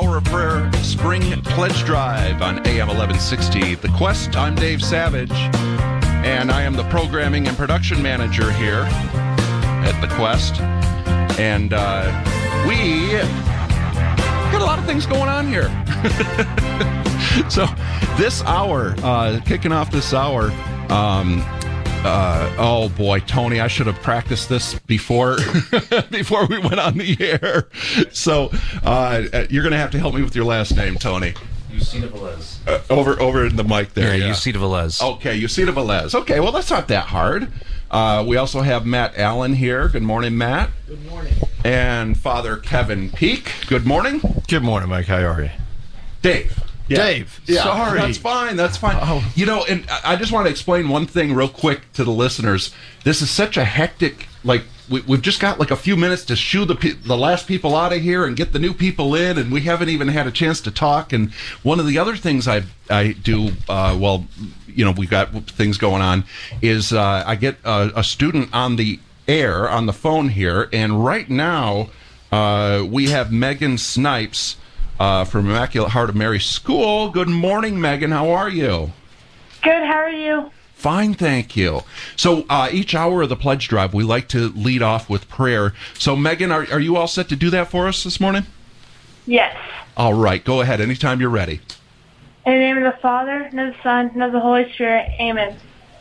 Power of Prayer Spring Pledge Drive on AM 1160. The Quest. I'm Dave Savage, and I am the programming and production manager here at The Quest. And we got a lot of things going on here. So this hour, kicking off this hour, oh boy, Tony, I should have practiced this before we went on the air. So you're going to have to help me with your last name, Tony. UcedaVelez. Over in the mic there. Yeah, UcedaVelez. Okay, UcedaVelez. Okay, well, that's not that hard. We also have Matt Allen here. Good morning, Matt. Good morning. And Father Kevin Peek. Good morning. Good morning, Mike. How are you? Dave. Yeah. Dave, yeah. Sorry. That's fine. Oh. You know, and I just want to explain one thing real quick to the listeners. This is such a hectic, like, we've just got like a few minutes to shoo the last people out of here and get the new people in, and we haven't even had a chance to talk. And one of the other things I do, well, you know, we've got things going on, is I get a student on the air, on the phone here, and right now we have Megan Snipes from Immaculate Heart of Mary School. Good morning, Megan. How are you? Good. How are you? Fine, thank you. So each hour of the pledge drive, we like to lead off with prayer. So, Megan, are you all set to do that for us this morning? Yes. All right. Go ahead. Anytime you're ready. In the name of the Father, and of the Son, and of the Holy Spirit. Amen.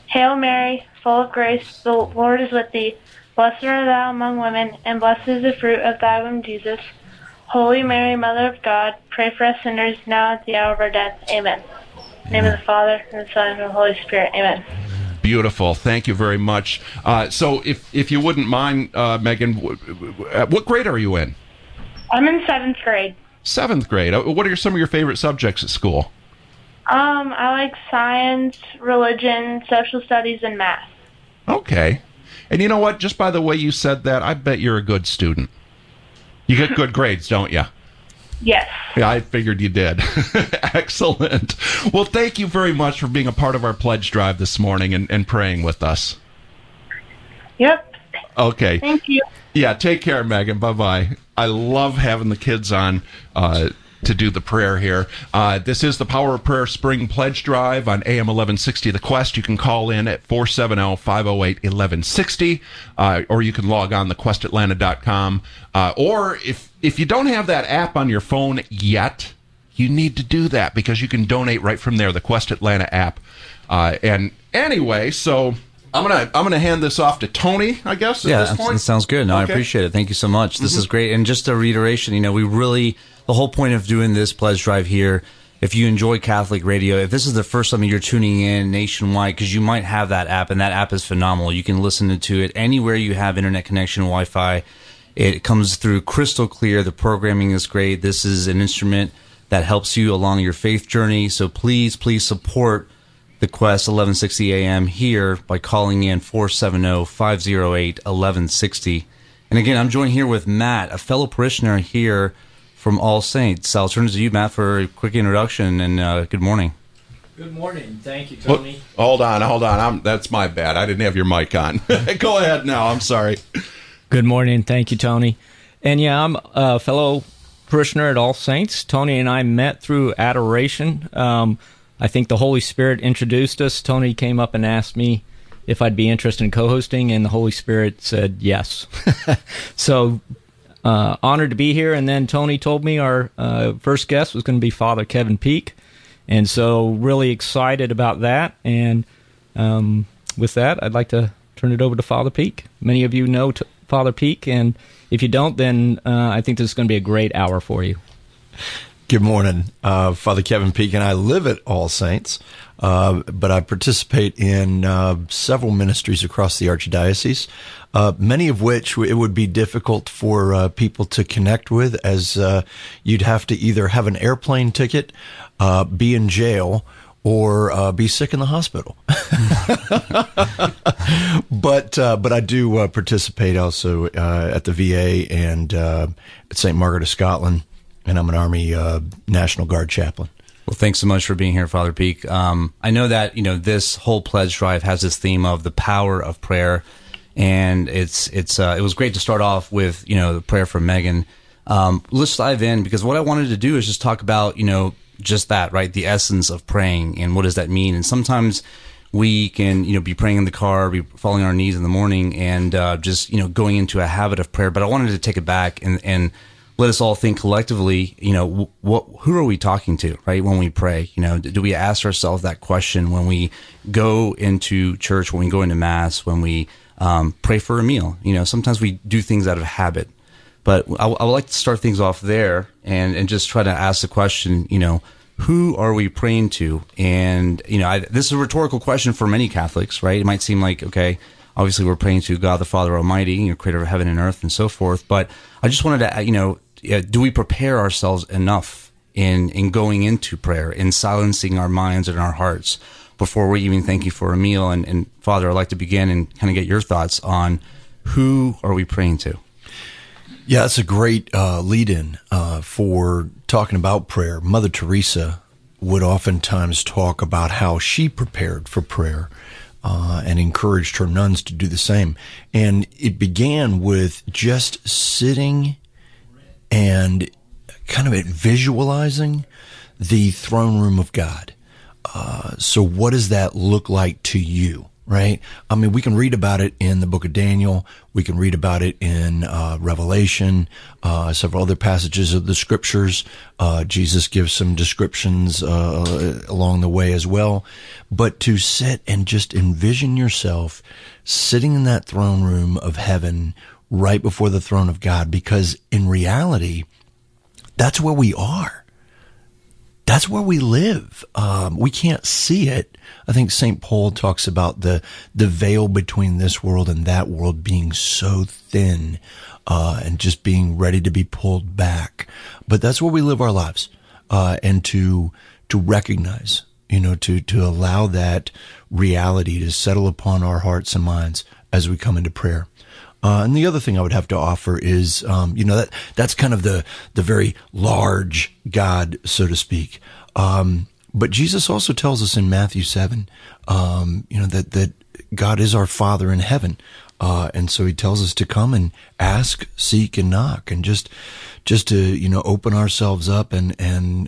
Hail Mary, full of grace, the Lord is with thee. Blessed art thou among women, and blessed is the fruit of thy womb, Jesus. Holy Mary, Mother of God, pray for us sinners now and at the hour of our death. Amen. In the name of the Father, and the Son, and the Holy Spirit. Amen. Beautiful. Thank you very much. So if you wouldn't mind, Megan, what grade are you in? I'm in 7th grade. 7th grade. What are some of your favorite subjects at school? I like science, religion, social studies, and math. Okay. And you know what? Just by the way you said that, I bet you're a good student. You get good grades, don't you? Yes. Yeah, I figured you did. Excellent. Well, thank you very much for being a part of our pledge drive this morning and praying with us. Yep. Okay. Thank you. Yeah, take care, Megan. Bye-bye. I love having the kids on to do the prayer here. This is the Power of Prayer Spring Pledge Drive on AM 1160 The Quest. You can call in at 470-508-1160, or you can log on thequestatlanta.com. Or if you don't have that app on your phone yet, you need to do that because you can donate right from there, the Quest Atlanta app. And anyway, so I'm gonna hand this off to Tony, I guess, at this point. Yeah, that sounds good. No, okay. I appreciate it. Thank you so much. This is great. And just a reiteration, you know, the whole point of doing this pledge drive here, if you enjoy Catholic radio, if this is the first time you're tuning in nationwide, because you might have that app, and that app is phenomenal. You can listen to it anywhere you have internet connection, Wi-Fi. It comes through crystal clear. The programming is great. This is an instrument that helps you along your faith journey. So please, please support The Quest 1160 AM here by calling in 470-508-1160. And again, I'm joined here with Matt, a fellow parishioner here from All Saints. I'll turn to you, Matt, for a quick introduction, and good morning. Good morning. Thank you, Tony. Well, hold on. That's my bad. I didn't have your mic on. Go ahead now. I'm sorry. Good morning. Thank you, Tony. And yeah, I'm a fellow parishioner at All Saints. Tony and I met through adoration. I think the Holy Spirit introduced us. Tony came up and asked me if I'd be interested in co-hosting, and the Holy Spirit said yes. So, honored to be here, and then Tony told me our first guest was going to be Father Kevin Peek, and so really excited about that. And with that, I'd like to turn it over to Father Peek. Many of you know Father Peek, and if you don't, then I think this is going to be a great hour for you. Good morning. Father Kevin Peek, and I live at All Saints, but I participate in several ministries across the Archdiocese. Many of which it would be difficult for people to connect with, as you'd have to either have an airplane ticket, be in jail, or be sick in the hospital. But I do participate also at the VA and at St. Margaret of Scotland, and I'm an Army National Guard chaplain. Well, thanks so much for being here, Father Peek. I know that this whole pledge drive has this theme of the power of prayer. And it was great to start off with the prayer from Megan, Let's dive in, because what I wanted to do is just talk about, you know, just that, right? The essence of praying and what does that mean? And sometimes we can, you know, be praying in the car, be falling on our knees in the morning and just, you know, going into a habit of prayer. But I wanted to take it back and let us all think collectively, you know, who are we talking to, right? When we pray, you know, do we ask ourselves that question when we go into church, when we go into mass, when we pray for a meal? You know, sometimes we do things out of habit. But I would like to start things off there and just try to ask the question, you know, who are we praying to? And, you know, this is a rhetorical question for many Catholics, right? It might seem like, okay, obviously we're praying to God the Father Almighty, you know, creator of heaven and earth and so forth. But I just wanted to, you know, do we prepare ourselves enough in going into prayer, in silencing our minds and our hearts before we even thank you for a meal? And Father, I'd like to begin and kind of get your thoughts on who are we praying to? Yeah, that's a great lead-in for talking about prayer. Mother Teresa would oftentimes talk about how she prepared for prayer and encouraged her nuns to do the same. And it began with just sitting and kind of visualizing the throne room of God. So what does that look like to you? Right? I mean, we can read about it in the book of Daniel. We can read about it in Revelation, several other passages of the scriptures. Jesus gives some descriptions along the way as well. But to sit and just envision yourself sitting in that throne room of heaven right before the throne of God, because in reality, that's where we are. That's where we live. We can't see it. I think St. Paul talks about the veil between this world and that world being so thin, and just being ready to be pulled back. But that's where we live our lives. And to recognize, you know, to allow that reality to settle upon our hearts and minds as we come into prayer. And the other thing I would have to offer is, you know, that's kind of the very large God, so to speak. But Jesus also tells us in Matthew 7, you know, that God is our Father in heaven. And so he tells us to come and ask, seek, and knock, and just to, you know, open ourselves up and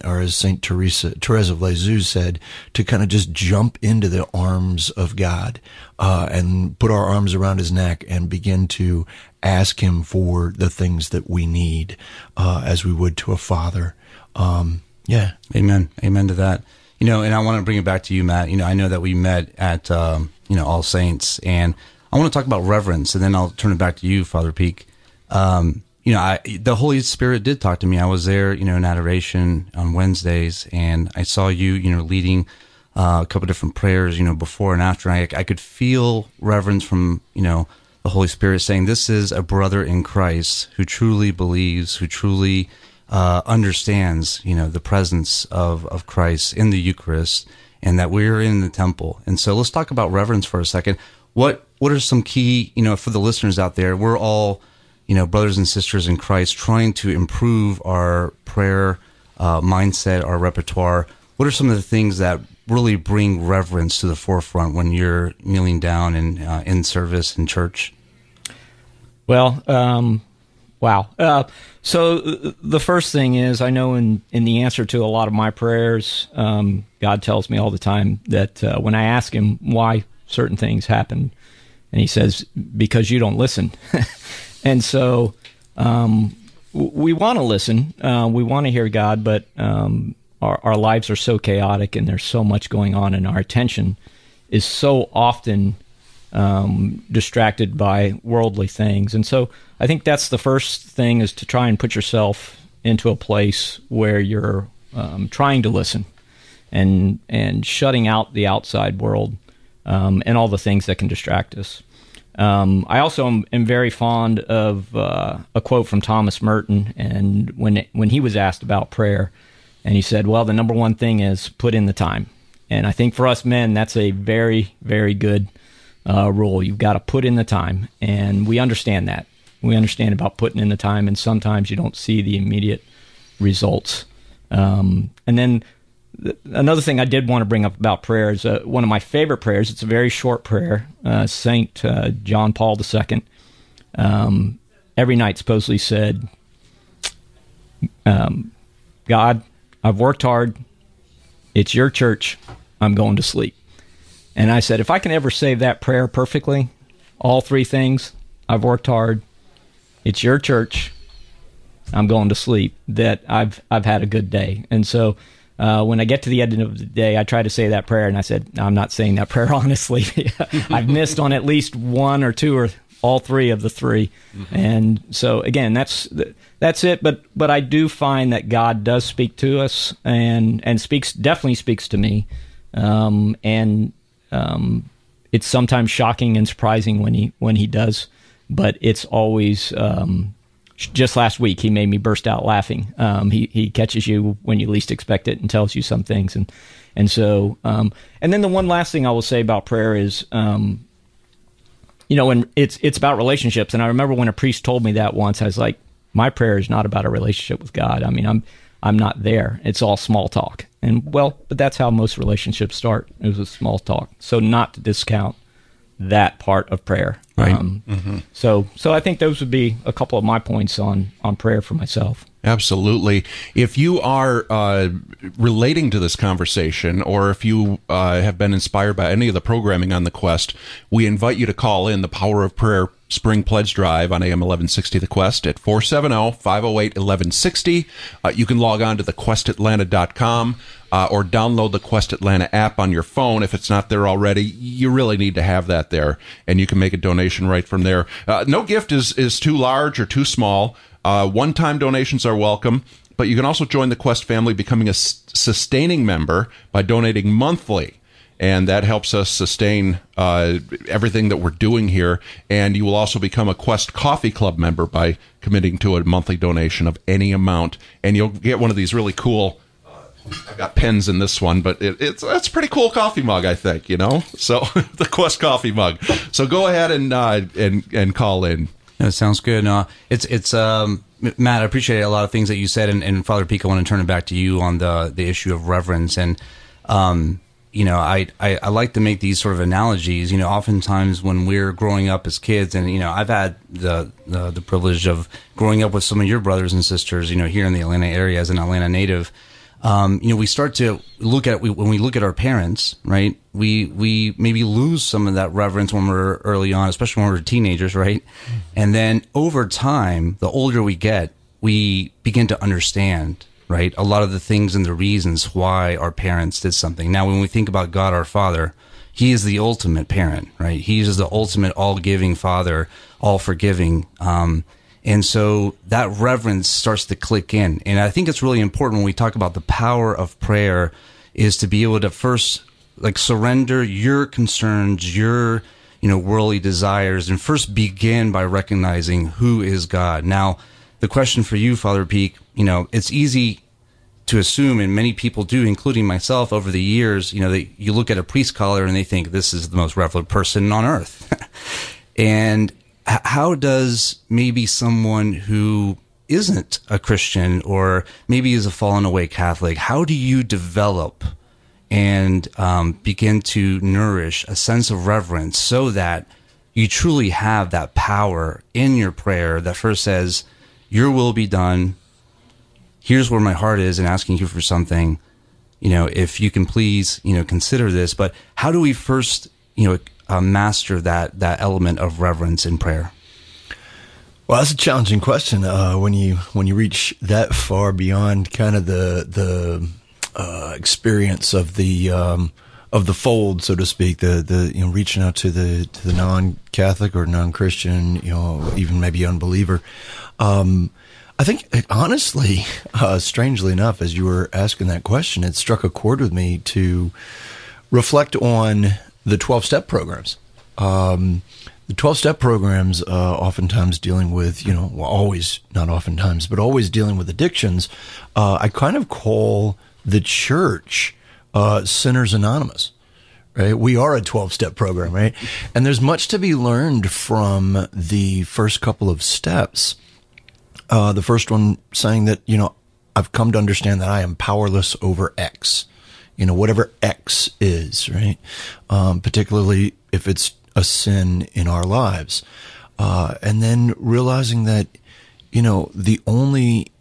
or as St. Thérèse of Lisieux said, to kind of just jump into the arms of God, and put our arms around his neck and begin to ask him for the things that we need, as we would to a father. Yeah. Amen. Amen to that. You know, and I want to bring it back to you, Matt. You know, I know that we met at, you know, All Saints, and I want to talk about reverence, and then I'll turn it back to you, Father Peek. You know, the Holy Spirit did talk to me. I was there, you know, in adoration on Wednesdays, and I saw you, you know, leading a couple different prayers, you know, before and after. And I could feel reverence from, you know, the Holy Spirit saying, this is a brother in Christ who truly believes, who truly understands, you know, the presence of Christ in the Eucharist, and that we're in the temple. And so let's talk about reverence for a second. What are some key, you know, for the listeners out there? We're all, you know, brothers and sisters in Christ, trying to improve our prayer mindset, our repertoire. What are some of the things that really bring reverence to the forefront when you're kneeling down and in service in church? Well, wow. So the first thing is, I know in the answer to a lot of my prayers, God tells me all the time that when I ask him why certain things happen, and he says, because you don't listen. And so we want to listen. We want to hear God, but our lives are so chaotic, and there's so much going on, and our attention is so often distracted by worldly things. And so I think that's the first thing, is to try and put yourself into a place where you're trying to listen and shutting out the outside world and all the things that can distract us. I also am very fond of a quote from Thomas Merton, and when he was asked about prayer, and he said, well, the number one thing is put in the time. And I think for us men, that's a very, very good rule. You've got to put in the time, and we understand that. We understand about putting in the time, and sometimes you don't see the immediate results. And then another thing I did want to bring up about prayer is one of my favorite prayers. It's a very short prayer. Saint John Paul II, every night supposedly said, God, I've worked hard. It's your church. I'm going to sleep. And I said, if I can ever say that prayer perfectly, all three things, I've worked hard, it's your church, I'm going to sleep, that I've had a good day. And so when I get to the end of the day, I try to say that prayer, and I said, I'm not saying that prayer, honestly. I've missed on at least one or two or all three of the three. Mm-hmm. And so, again, that's it. But I do find that God does speak to us and definitely speaks to me. It's sometimes shocking and surprising when he does, but it's always, just last week, he made me burst out laughing. He catches you when you least expect it and tells you some things. And so, and then the one last thing I will say about prayer is, and it's about relationships. And I remember when a priest told me that once, I was like, my prayer is not about a relationship with God. I mean, I'm not there. It's all small talk. But that's how most relationships start. It was a small talk. So not to discount that part of prayer. Right. So I think those would be a couple of my points on prayer for myself. Absolutely. If you are relating to this conversation, or if you have been inspired by any of the programming on The Quest, we invite you to call in the Power of Prayer Spring Pledge Drive on AM 1160 The Quest at 470-508-1160. You can log on to thequestatlanta.com or download the Quest Atlanta app on your phone. If it's not there already, you really need to have that there, and you can make a donation right from there. No gift is too large or too small. One-time donations are welcome, but you can also join the Quest family becoming a sustaining member by donating monthly. And that helps us sustain everything that we're doing here. And you will also become a Quest Coffee Club member by committing to a monthly donation of any amount. And you'll get one of these really cool, I've got pens in this one, but it's a pretty cool coffee mug, I think, So the Quest coffee mug. So go ahead and call in. That sounds good. Matt, I appreciate a lot of things that you said. And Father Peek, I want to turn it back to you on the issue of reverence. And, I like to make these sort of analogies. Oftentimes when we're growing up as kids, and I've had the privilege of growing up with some of your brothers and sisters, here in the Atlanta area as an Atlanta native. We start to look at when we look at our parents, right? We maybe lose some of that reverence when we're early on, especially when we're teenagers, right? And then over time, the older we get, we begin to understand, right, a lot of the things and the reasons why our parents did something. Now, when we think about God, our Father, He is the ultimate parent, right? He is the ultimate all-giving Father, all-forgiving. And so that reverence starts to click in. And I think it's really important when we talk about the power of prayer is to be able to first, surrender your concerns, your, worldly desires, and first begin by recognizing who is God. Now, the question for you, Father Peek, it's easy to assume, and many people do, including myself over the years, that you look at a priest collar and they think this is the most reverent person on earth. And how does maybe someone who isn't a Christian or maybe is a fallen away Catholic, how do you develop and begin to nourish a sense of reverence so that you truly have that power in your prayer that first says, your will be done. Here's where my heart is and asking you for something, if you can please, consider this. But how do we first, master that element of reverence in prayer? Well, that's a challenging question. When you reach that far beyond kind of the experience of the fold, so to speak, the reaching out to the non-Catholic or non-Christian, even maybe unbeliever. I think, honestly, strangely enough, as you were asking that question, it struck a chord with me to reflect on the 12-step programs. The 12-step programs, oftentimes dealing with, always, not oftentimes, but always dealing with addictions, I kind of call the church Sinners Anonymous, right? We are a 12-step program, right? And there's much to be learned from the first couple of steps. The first one saying that, I've come to understand that I am powerless over X, whatever X is, right? Particularly if it's a sin in our lives. And then realizing that, the only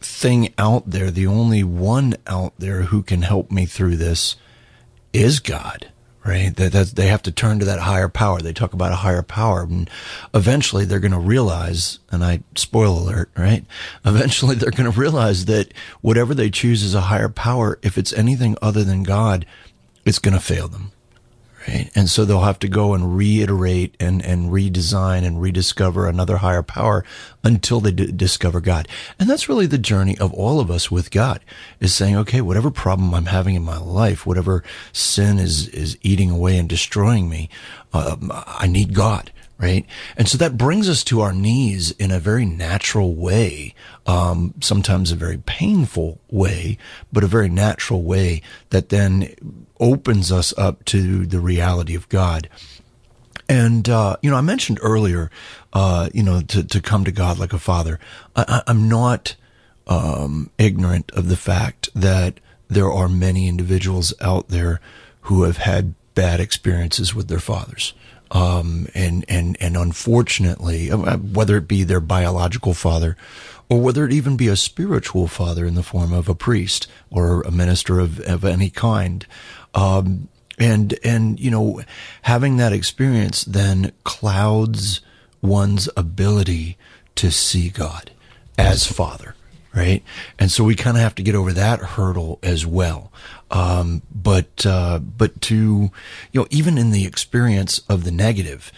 thing out there, the only one out there who can help me through this is God, right? That they have to turn to that higher power. They talk about a higher power, and eventually they're going to realize, and I, spoiler alert, right? Eventually they're going to realize that whatever they choose as a higher power, if it's anything other than God, it's going to fail them, right? And so they'll have to go and reiterate and redesign and rediscover another higher power until they discover God. And that's really the journey of all of us with God, is saying, okay, whatever problem I'm having in my life, whatever sin is eating away and destroying me, I need God, right? And so that brings us to our knees in a very natural way, sometimes a very painful way, but a very natural way that then opens us up to the reality of God. And, I mentioned earlier, to come to God like a father. I'm not ignorant of the fact that there are many individuals out there who have had bad experiences with their fathers. And unfortunately, whether it be their biological father or whether it even be a spiritual father in the form of a priest or a minister of any kind, having that experience then clouds one's ability to see God as Father, right? And so we kind of have to get over that hurdle as well. But to, even in the experience of the negative,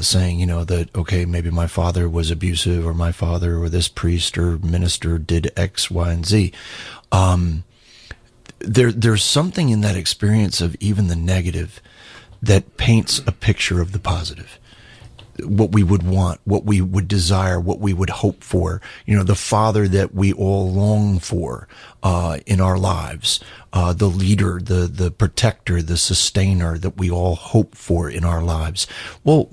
saying, that, okay, maybe my father was abusive, or my father or this priest or minister did X, Y, and Z. There's something in that experience of even the negative that paints a picture of the positive. What we would want, what we would desire, what we would hope for, the father that we all long for, in our lives, the leader, the protector, the sustainer that we all hope for in our lives. Well,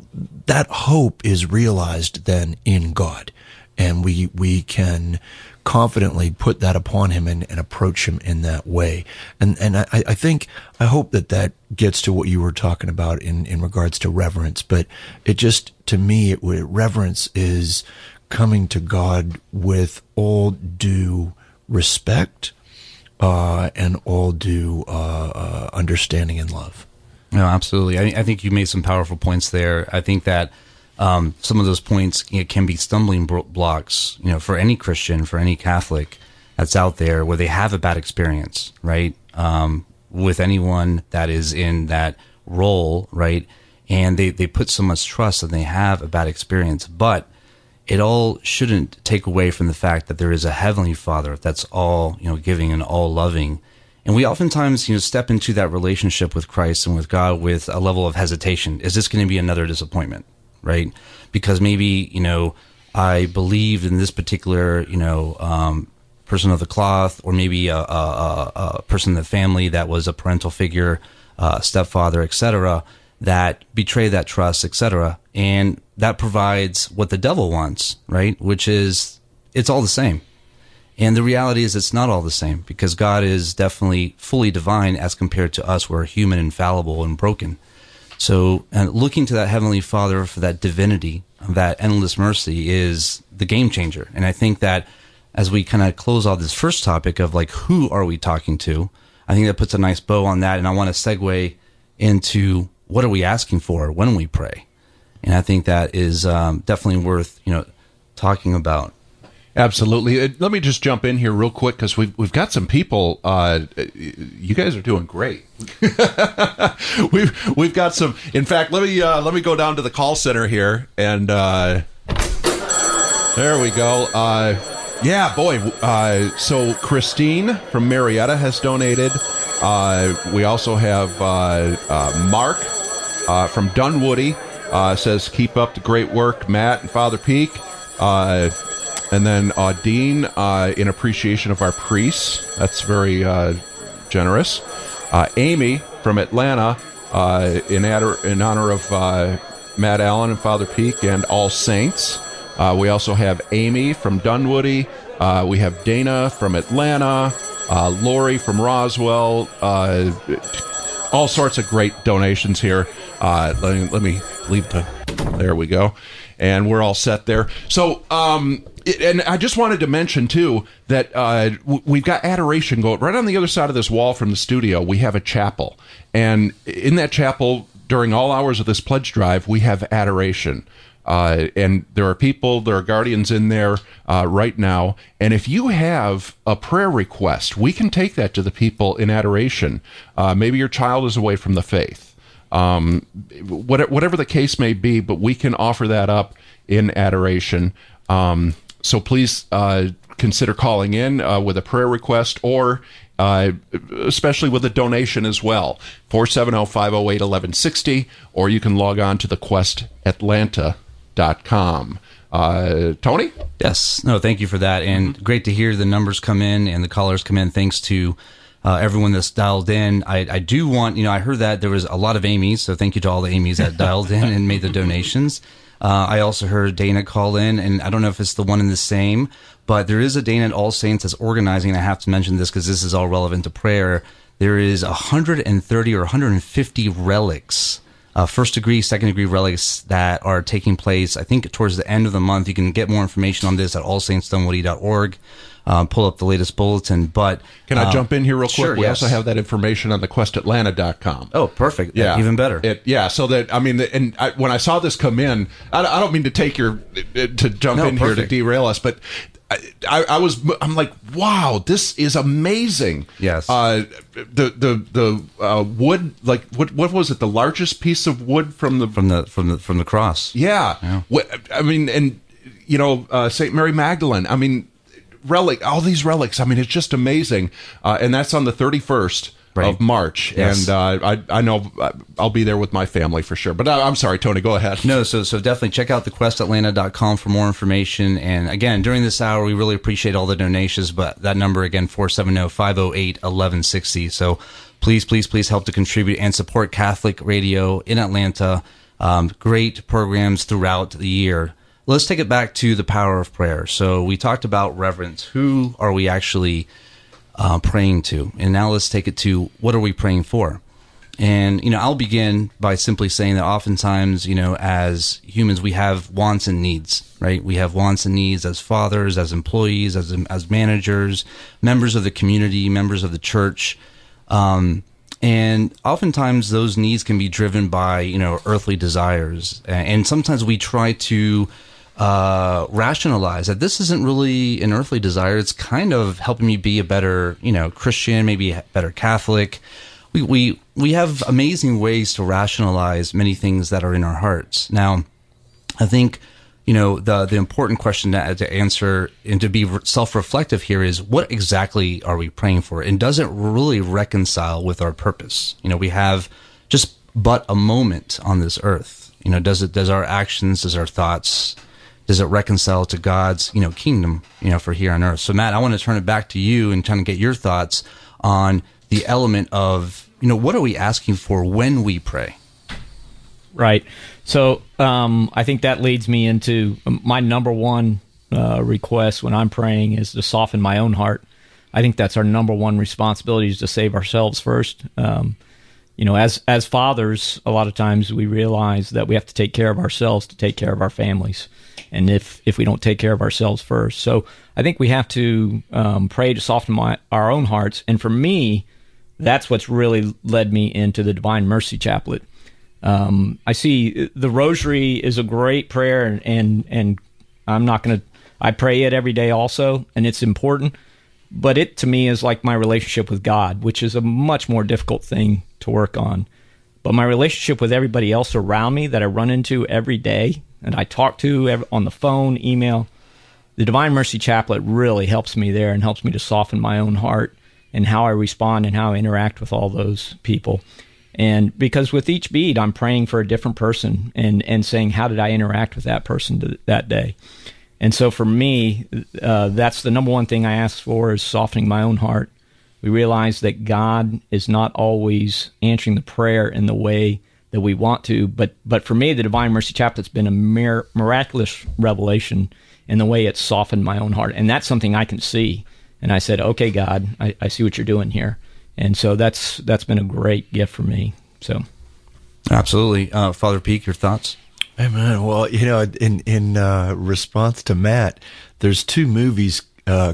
that hope is realized then in God, and we can confidently put that upon him and approach him in that way. And I hope that gets to what you were talking about in regards to reverence. But it just, to me, reverence is coming to God with all due respect, and all due, understanding and love. No, absolutely. I think you made some powerful points there. I think that some of those points can be stumbling blocks, for any Christian, for any Catholic that's out there where they have a bad experience, right? With anyone that is in that role, right? And they put so much trust and they have a bad experience, but it all shouldn't take away from the fact that there is a Heavenly Father that's all, giving and all loving. And we oftentimes, step into that relationship with Christ and with God with a level of hesitation. Is this going to be another disappointment? Right? Because maybe, I believed in this particular, person of the cloth, or maybe a person in the family that was a parental figure, stepfather, etc., that betrayed that trust, etc. And that provides what the devil wants, right? Which is, it's all the same. And the reality is it's not all the same, because God is definitely fully divine as compared to us. We're human, infallible, and broken. So, and looking to that Heavenly Father for that divinity, that endless mercy, is the game changer. And I think that as we kind of close out this first topic of who are we talking to, I think that puts a nice bow on that. And I want to segue into what are we asking for when we pray? And I think that is definitely worth, talking about. Absolutely. Let me just jump in here real quick, because we've got some people. You guys are doing great. We've got some. In fact, let me go down to the call center here, and there we go. So Christine from Marietta has donated. We also have Mark from Dunwoody says, "Keep up the great work, Matt and Father Peek." And then Dean, in appreciation of our priests. That's very generous. Amy from Atlanta, in honor of Matt Allen and Father Peek and All Saints. We also have Amy from Dunwoody. We have Dana from Atlanta. Lori from Roswell. All sorts of great donations here. Let me leave the... There we go. And we're all set there. So, and I just wanted to mention, too, that we've got adoration going. Right on the other side of this wall from the studio, we have a chapel. And in that chapel, during all hours of this pledge drive, we have adoration. And there are people, there are guardians in there right now. And if you have a prayer request, we can take that to the people in adoration. Maybe your child is away from the faith. Whatever the case may be, but we can offer that up in adoration. So please consider calling in with a prayer request, or especially with a donation as well, 470-508-1160, or you can log on to thequestatlanta.com. Tony? Yes. No, thank you for that. And Great to hear the numbers come in and the callers come in. Thanks to everyone that's dialed in. I do want, I heard that there was a lot of Amy's, so thank you to all the Amy's that dialed in and made the donations. I also heard Dana call in, and I don't know if it's the one and the same, but there is a Dana at All Saints that's organizing, and I have to mention this because this is all relevant to prayer. There is 130 or 150 relics, first degree, second degree relics that are taking place, I think, towards the end of the month. You can get more information on this at allsaintsstonewoody.org. Pull up the latest bulletin. But can I jump in here real quick? Sure, we also have that information on thequestatlanta.com. Oh, perfect. Yeah. Even better. So that, when I saw this come in, I don't mean to jump in here to derail us, but I'm like, wow, this is amazing. Yes. The wood, like what was it? The largest piece of wood from the cross. Yeah. St. Mary Magdalene, relic, all these relics. It's just amazing, and that's on the 31st of March. Yes. And I know I'll be there with my family for sure. But I'm sorry, Tony, go ahead. No, so definitely check out thequestatlanta.com for more information. And again, during this hour, we really appreciate all the donations. But that number again, 470-508-1160. So please help to contribute and support Catholic radio in Atlanta. Great programs throughout the year. Let's take it back to the power of prayer. So we talked about reverence. Who are we actually praying to? And now let's take it to what are we praying for? And, I'll begin by simply saying that oftentimes, as humans, we have wants and needs, right? We have wants and needs as fathers, as employees, as managers, members of the community, members of the church. And oftentimes those needs can be driven by, earthly desires. And sometimes we try to rationalize that this isn't really an earthly desire. It's kind of helping me be a better, Christian, maybe a better Catholic. We have amazing ways to rationalize many things that are in our hearts. Now, I think, the important question to answer and to be self-reflective here is, what exactly are we praying for? And does it really reconcile with our purpose? We have just but a moment on this earth. Does our actions, does our thoughts, does it reconcile to God's, kingdom, for here on earth? So, Matt, I want to turn it back to you and kind of get your thoughts on the element of, what are we asking for when we pray? Right. So, I think that leads me into my number one request when I'm praying is to soften my own heart. I think that's our number one responsibility, is to save ourselves first. As fathers, a lot of times we realize that we have to take care of ourselves to take care of our families. And if we don't take care of ourselves first. So I think we have to pray to soften our own hearts. And for me, that's what's really led me into the Divine Mercy Chaplet. I see the Rosary is a great prayer, and I pray it every day also, and it's important. But it, to me, is like my relationship with God, which is a much more difficult thing to work on. But my relationship with everybody else around me that I run into every day, and I talk to on the phone, email. The Divine Mercy Chaplet really helps me there and helps me to soften my own heart and how I respond and how I interact with all those people. And because with each bead, I'm praying for a different person and saying, how did I interact with that person that day? And so for me, that's the number one thing I ask for, is softening my own heart. We realize that God is not always answering the prayer in the way that we want to, but for me, the Divine Mercy Chaplet's been a miraculous revelation in the way it softened my own heart, and that's something I can see. And I said, okay, God, I see what you're doing here, and so that's been a great gift for me. So, absolutely, Father Peek, your thoughts? Amen. Well, you know, in response to Matt, there's two movies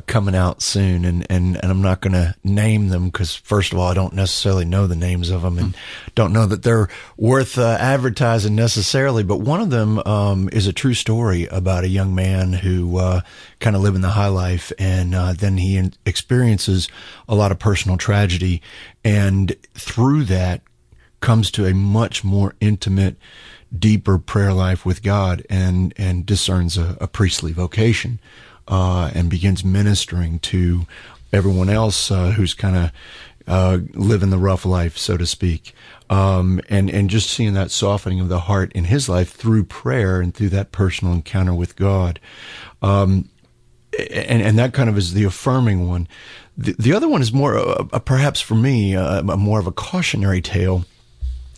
coming out soon, and I'm not going to name them because, first of all, I don't necessarily know the names of them and don't know that they're worth advertising necessarily. But one of them is a true story about a young man who kind of living the high life, and then he experiences a lot of personal tragedy, and through that comes to a much more intimate, deeper prayer life with God, and discerns a priestly vocation. And begins ministering to everyone else who's kind of living the rough life, so to speak. And just seeing that softening of the heart in his life through prayer and through that personal encounter with God. And that kind of is the affirming one. The other one is more, perhaps for me, more of a cautionary tale.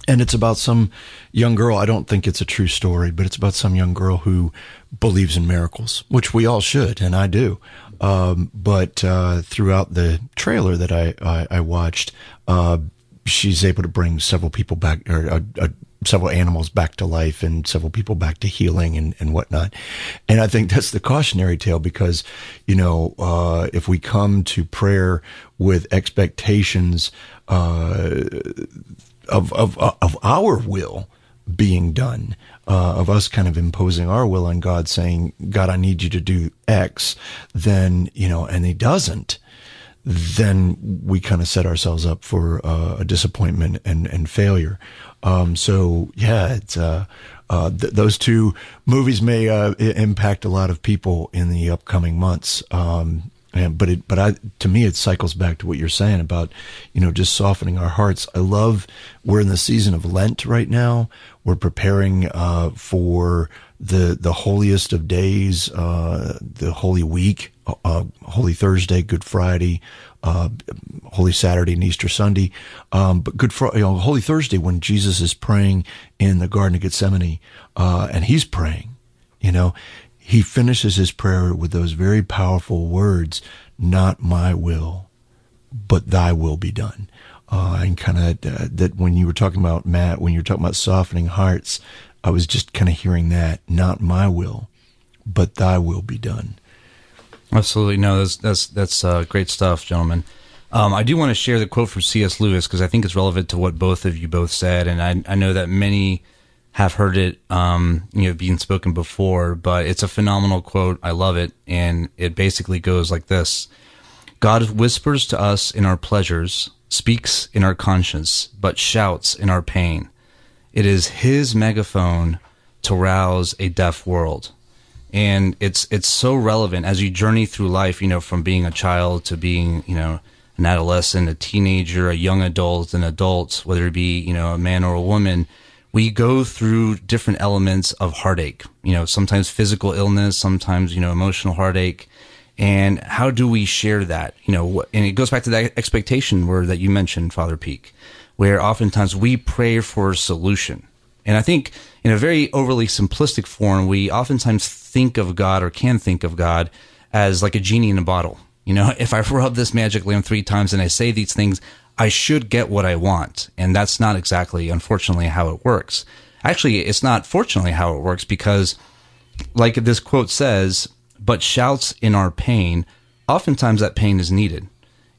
And it's about some young girl. I don't think it's a true story, but it's about some young girl who believes in miracles, which we all should, and I do. But throughout the trailer that I watched, she's able to bring several people back, or several animals back to life, and several people back to healing and whatnot. And I think that's the cautionary tale, because, you know, if we come to prayer with expectations, of our will being done, of us kind of imposing our will on God, saying, God, I need you to do X, then, you know, and he doesn't, then we kind of set ourselves up for a disappointment and failure. So yeah, it's, those two movies may impact a lot of people in the upcoming months. But to me, it cycles back to what you're saying about, you know, just softening our hearts. I love, we're in the season of Lent right now. We're preparing for the holiest of days, the Holy Week, Holy Thursday, Good Friday, Holy Saturday, and Easter Sunday. But Good Friday, you know, Holy Thursday, when Jesus is praying in the Garden of Gethsemane, and he's praying, you know. He finishes his prayer with those very powerful words, not my will, but thy will be done. And kind of that when you were talking about, Matt, when you were talking about softening hearts, I was just kind of hearing that, not my will, but thy will be done. Absolutely. No, that's great stuff, gentlemen. I do want to share the quote from C.S. Lewis, because I think it's relevant to what both of you both said. And I know that many have heard it, you know, being spoken before, but it's a phenomenal quote. I love it. And it basically goes like this. God whispers to us in our pleasures, speaks in our conscience, but shouts in our pain. It is his megaphone to rouse a deaf world. And it's so relevant as you journey through life, you know, from being a child to being, you know, an adolescent, a teenager, a young adult, an adult, whether it be, you know, a man or a woman. We go through different elements of heartache, you know, sometimes physical illness, sometimes, you know, emotional heartache. And how do we share that? You know, and it goes back to that expectation word that you mentioned, Father Peek, where oftentimes we pray for a solution. And I think in a very overly simplistic form, we oftentimes think of God, or can think of God, as like a genie in a bottle. You know, if I rub this magic lamp 3 times and I say these things, I should get what I want. And that's not exactly, unfortunately, how it works. Actually, it's not fortunately how it works, because like this quote says, but shouts in our pain, oftentimes that pain is needed.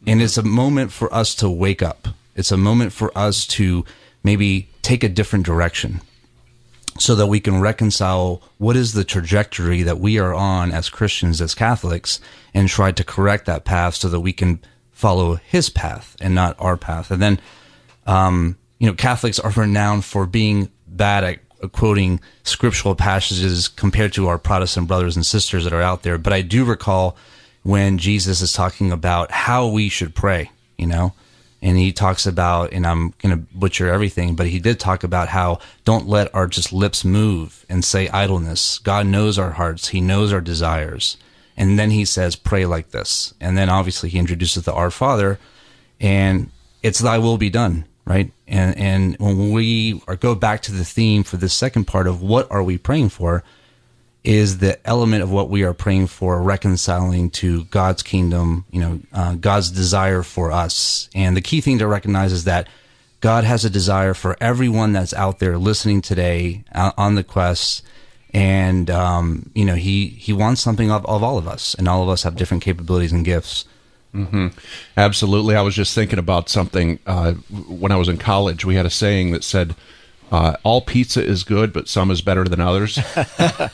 And it's a moment for us to wake up. It's a moment for us to maybe take a different direction so that we can reconcile what is the trajectory that we are on as Christians, as Catholics, and try to correct that path so that we can follow his path and not our path. And then, you know, Catholics are renowned for being bad at quoting scriptural passages compared to our Protestant brothers and sisters that are out there. But I do recall when Jesus is talking about how we should pray, you know, and he talks about, and I'm going to butcher everything, but he did talk about how don't let our just lips move and say idleness. God knows our hearts. He knows our desires. And then he says, pray like this. And then obviously he introduces the Our Father, and it's thy will be done, right? And when we go back to the theme for the second part of what are we praying for, is the element of what we are praying for reconciling to God's kingdom, you know, God's desire for us. And the key thing to recognize is that God has a desire for everyone that's out there listening today on the quest. And, you know, he wants something of all of us, and all of us have different capabilities and gifts. Mm-hmm. Absolutely. I was just thinking about something. When I was in college, we had a saying that said, all pizza is good, but some is better than others.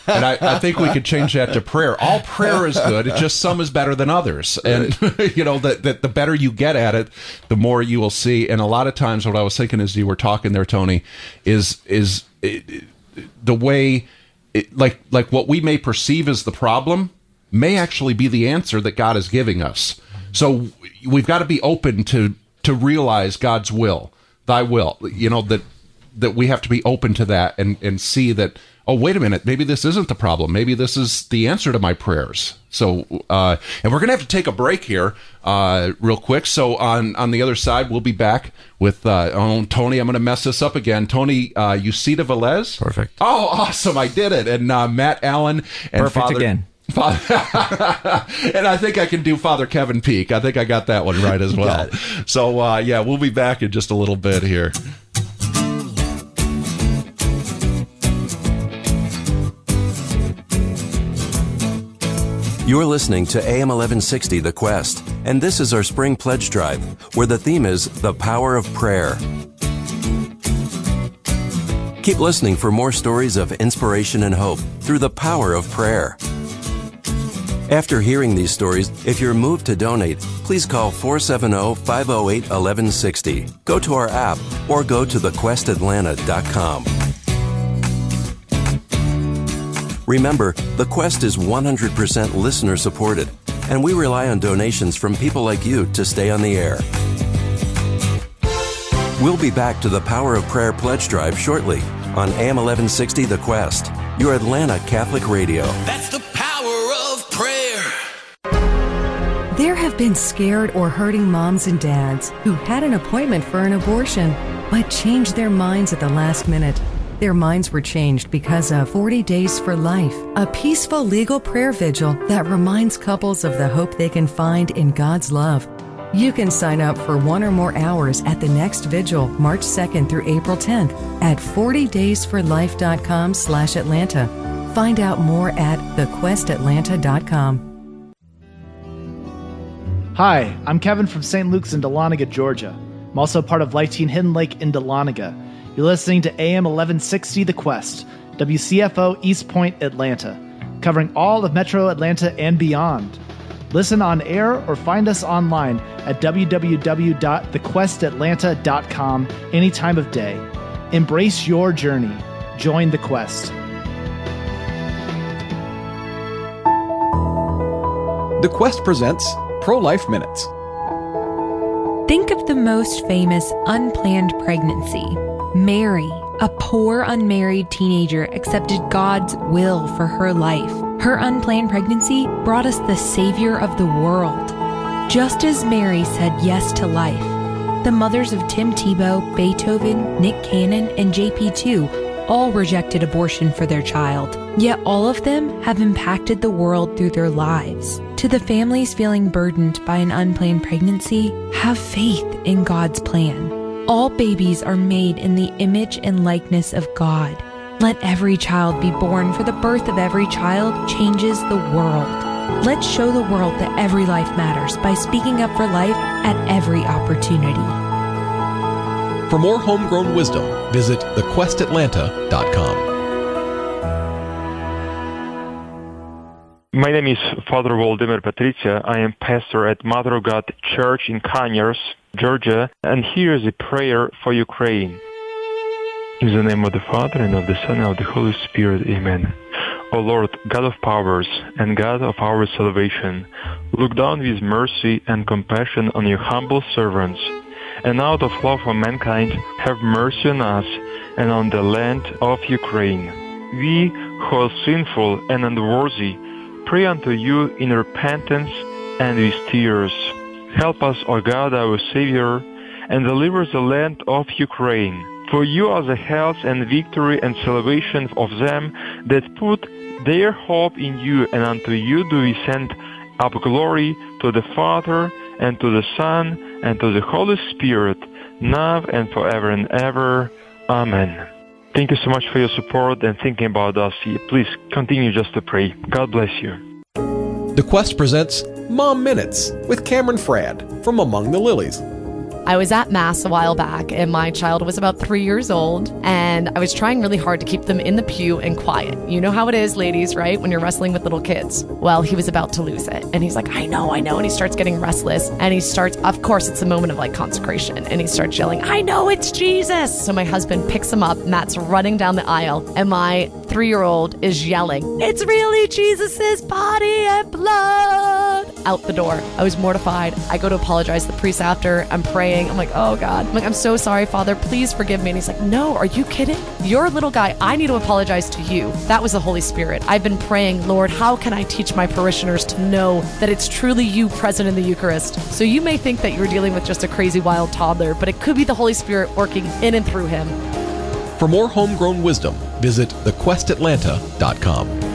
And I think we could change that to prayer. All prayer is good, it's just some is better than others. And, you know, that the better you get at it, the more you will see. And a lot of times what I was thinking as you were talking there, Tony, is the way... Like what we may perceive as the problem may actually be the answer that God is giving us. So we've got to be open to realize God's will, thy will, you know, that we have to be open to that and see that, oh, wait a minute, maybe this isn't the problem. Maybe this is the answer to my prayers. So, and we're going to have to take a break here real quick. So on the other side, we'll be back with, Tony, I'm going to mess this up again. Tony UcedaVelez. Perfect. Oh, awesome. I did it. And Matt Allen. And perfect again. And I think I can do Father Kevin Peek. I think I got that one right as well. So, yeah, we'll be back in just a little bit here. You're listening to AM 1160, The Quest, and this is our Spring Pledge Drive, where the theme is The Power of Prayer. Keep listening for more stories of inspiration and hope through the power of prayer. After hearing these stories, if you're moved to donate, please call 470-508-1160, go to our app, or go to thequestatlanta.com. Remember, The Quest is 100% listener-supported, and we rely on donations from people like you to stay on the air. We'll be back to the Power of Prayer Pledge Drive shortly on AM 1160 The Quest, your Atlanta Catholic radio. That's the power of prayer. There have been scared or hurting moms and dads who had an appointment for an abortion, but changed their minds at the last minute. Their minds were changed because of 40 Days for Life, a peaceful legal prayer vigil that reminds couples of the hope they can find in God's love. You can sign up for one or more hours at the next vigil, March 2nd through April 10th at 40daysforlife.com/Atlanta. Find out more at thequestatlanta.com. Hi, I'm Kevin from St. Luke's in Dahlonega, Georgia. I'm also part of Life Teen Hidden Lake in Dahlonega. You're listening to AM 1160 The Quest, WCFO East Point, Atlanta, covering all of Metro Atlanta and beyond. Listen on air or find us online at www.thequestatlanta.com any time of day. Embrace your journey. Join The Quest. The Quest presents Pro-Life Minutes. Think of the most famous unplanned pregnancy. Mary, a poor unmarried teenager, accepted God's will for her life. Her unplanned pregnancy brought us the Savior of the world. Just as Mary said yes to life, the mothers of Tim Tebow, Beethoven, Nick Cannon, and JP2 all rejected abortion for their child. Yet all of them have impacted the world through their lives. To the families feeling burdened by an unplanned pregnancy, have faith in God's plan. All babies are made in the image and likeness of God. Let every child be born, for the birth of every child changes the world. Let's show the world that every life matters by speaking up for life at every opportunity. For more homegrown wisdom, visit thequestatlanta.com. My name is Father Volodymyr Patricia. I am pastor at Mother of God Church in Conyers, Georgia, and here is a prayer for Ukraine. In the name of the Father, and of the Son, and of the Holy Spirit, Amen. O Lord, God of powers, and God of our salvation, look down with mercy and compassion on your humble servants, and out of love for mankind, have mercy on us and on the land of Ukraine. We, who are sinful and unworthy, pray unto you in repentance and with tears. Help us, O God, our Savior, and deliver the land of Ukraine. For you are the health and victory and salvation of them that put their hope in you, and unto you do we send up glory, to the Father, and to the Son, and to the Holy Spirit, now and forever and ever. Amen. Thank you so much for your support and thinking about us. Please continue just to pray. God bless you. The Quest presents Mom Minutes with Cameron Fradd from Among the Lilies. I was at Mass a while back, and my child was about 3 years old, and I was trying really hard to keep them in the pew and quiet. You know how it is, ladies, right? When you're wrestling with little kids. Well, he was about to lose it, and he's like, I know, and he starts getting restless, and he starts, of course, it's a moment of, like, consecration, and he starts yelling, I know, it's Jesus! So my husband picks him up, Matt's running down the aisle, and my three-year-old is yelling, it's really Jesus's body and blood! Out the door. I was mortified. I go to apologize to the priest after, I'm praying. I'm like, oh God. I'm like, I'm so sorry, Father. Please forgive me. And he's like, no, are you kidding? You're a little guy. I need to apologize to you. That was the Holy Spirit. I've been praying, Lord, how can I teach my parishioners to know that it's truly you present in the Eucharist? So you may think that you're dealing with just a crazy wild toddler, but it could be the Holy Spirit working in and through him. For more homegrown wisdom, visit thequestatlanta.com.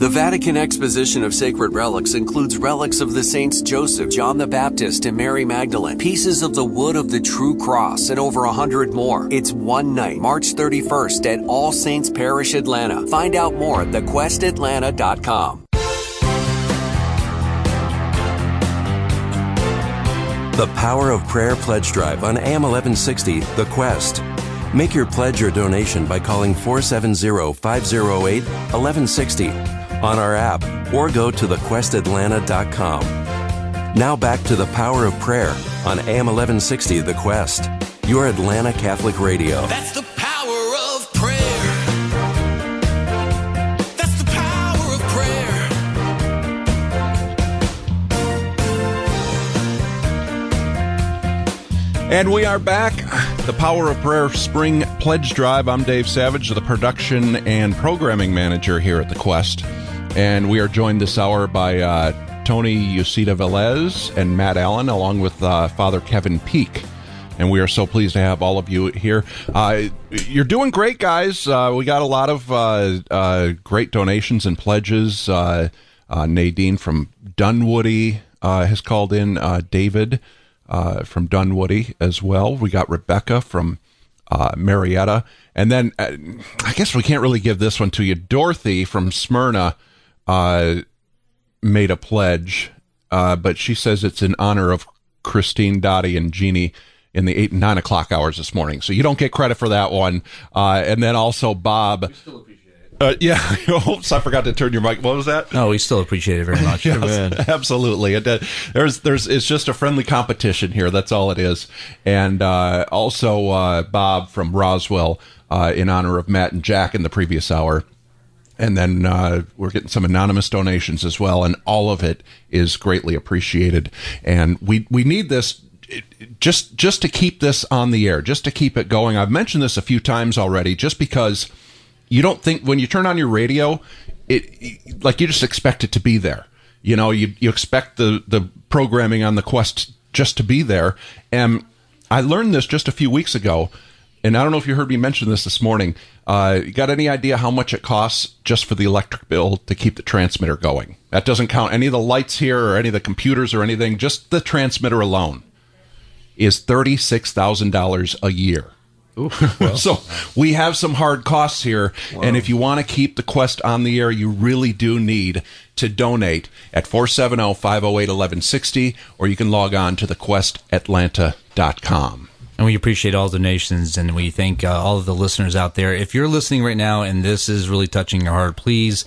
The Vatican Exposition of Sacred Relics includes relics of the Saints Joseph, John the Baptist, and Mary Magdalene, pieces of the Wood of the True Cross, and over 100 more. It's one night, March 31st at All Saints Parish, Atlanta. Find out more at thequestatlanta.com. The Power of Prayer Pledge Drive on AM 1160, The Quest. Make your pledge or donation by calling 470-508-1160. On our app, or go to thequestatlanta.com. Now back to the Power of Prayer on AM 1160 The Quest, your Atlanta Catholic Radio. That's the power of prayer. That's the power of prayer. And we are back. The Power of Prayer Spring Pledge Drive. I'm Dave Savage, the production and programming manager here at The Quest. And we are joined this hour by Tony UcedaVelez and Matt Allen, along with Father Kevin Peek. And we are so pleased to have all of you here. You're doing great, guys. We got a lot of great donations and pledges. Nadine from Dunwoody has called in. David from Dunwoody as well. We got Rebecca from Marietta. And then I guess we can't really give this one to you. Dorothy from Smyrna made a pledge, but she says it's in honor of Christine, Dottie, and Jeannie in the 8 and 9 o'clock hours this morning. So you don't get credit for that one. And then also Bob. We still appreciate it. Yeah. Oops, I forgot to turn your mic. What was that? No, we still appreciate it very much. Yes, man. Absolutely. It's just a friendly competition here. That's all it is. And also Bob from Roswell in honor of Matt and Jack in the previous hour. And then we're getting some anonymous donations as well, and all of it is greatly appreciated. And we need this just to keep this on the air, just to keep it going. I've mentioned this a few times already, just because you don't think when you turn on your radio, it like you just expect it to be there. You know, you expect the programming on The Quest just to be there. And I learned this just a few weeks ago. And I don't know if you heard me mention this morning. You got any idea how much it costs just for the electric bill to keep the transmitter going? That doesn't count any of the lights here or any of the computers or anything. Just the transmitter alone is $36,000 a year. Ooh, well. So we have some hard costs here. Wow. And if you want to keep The Quest on the air, you really do need to donate at 470-508-1160, or you can log on to thequestatlanta.com. And we appreciate all donations, and we thank all of the listeners out there. If you're listening right now and this is really touching your heart, please,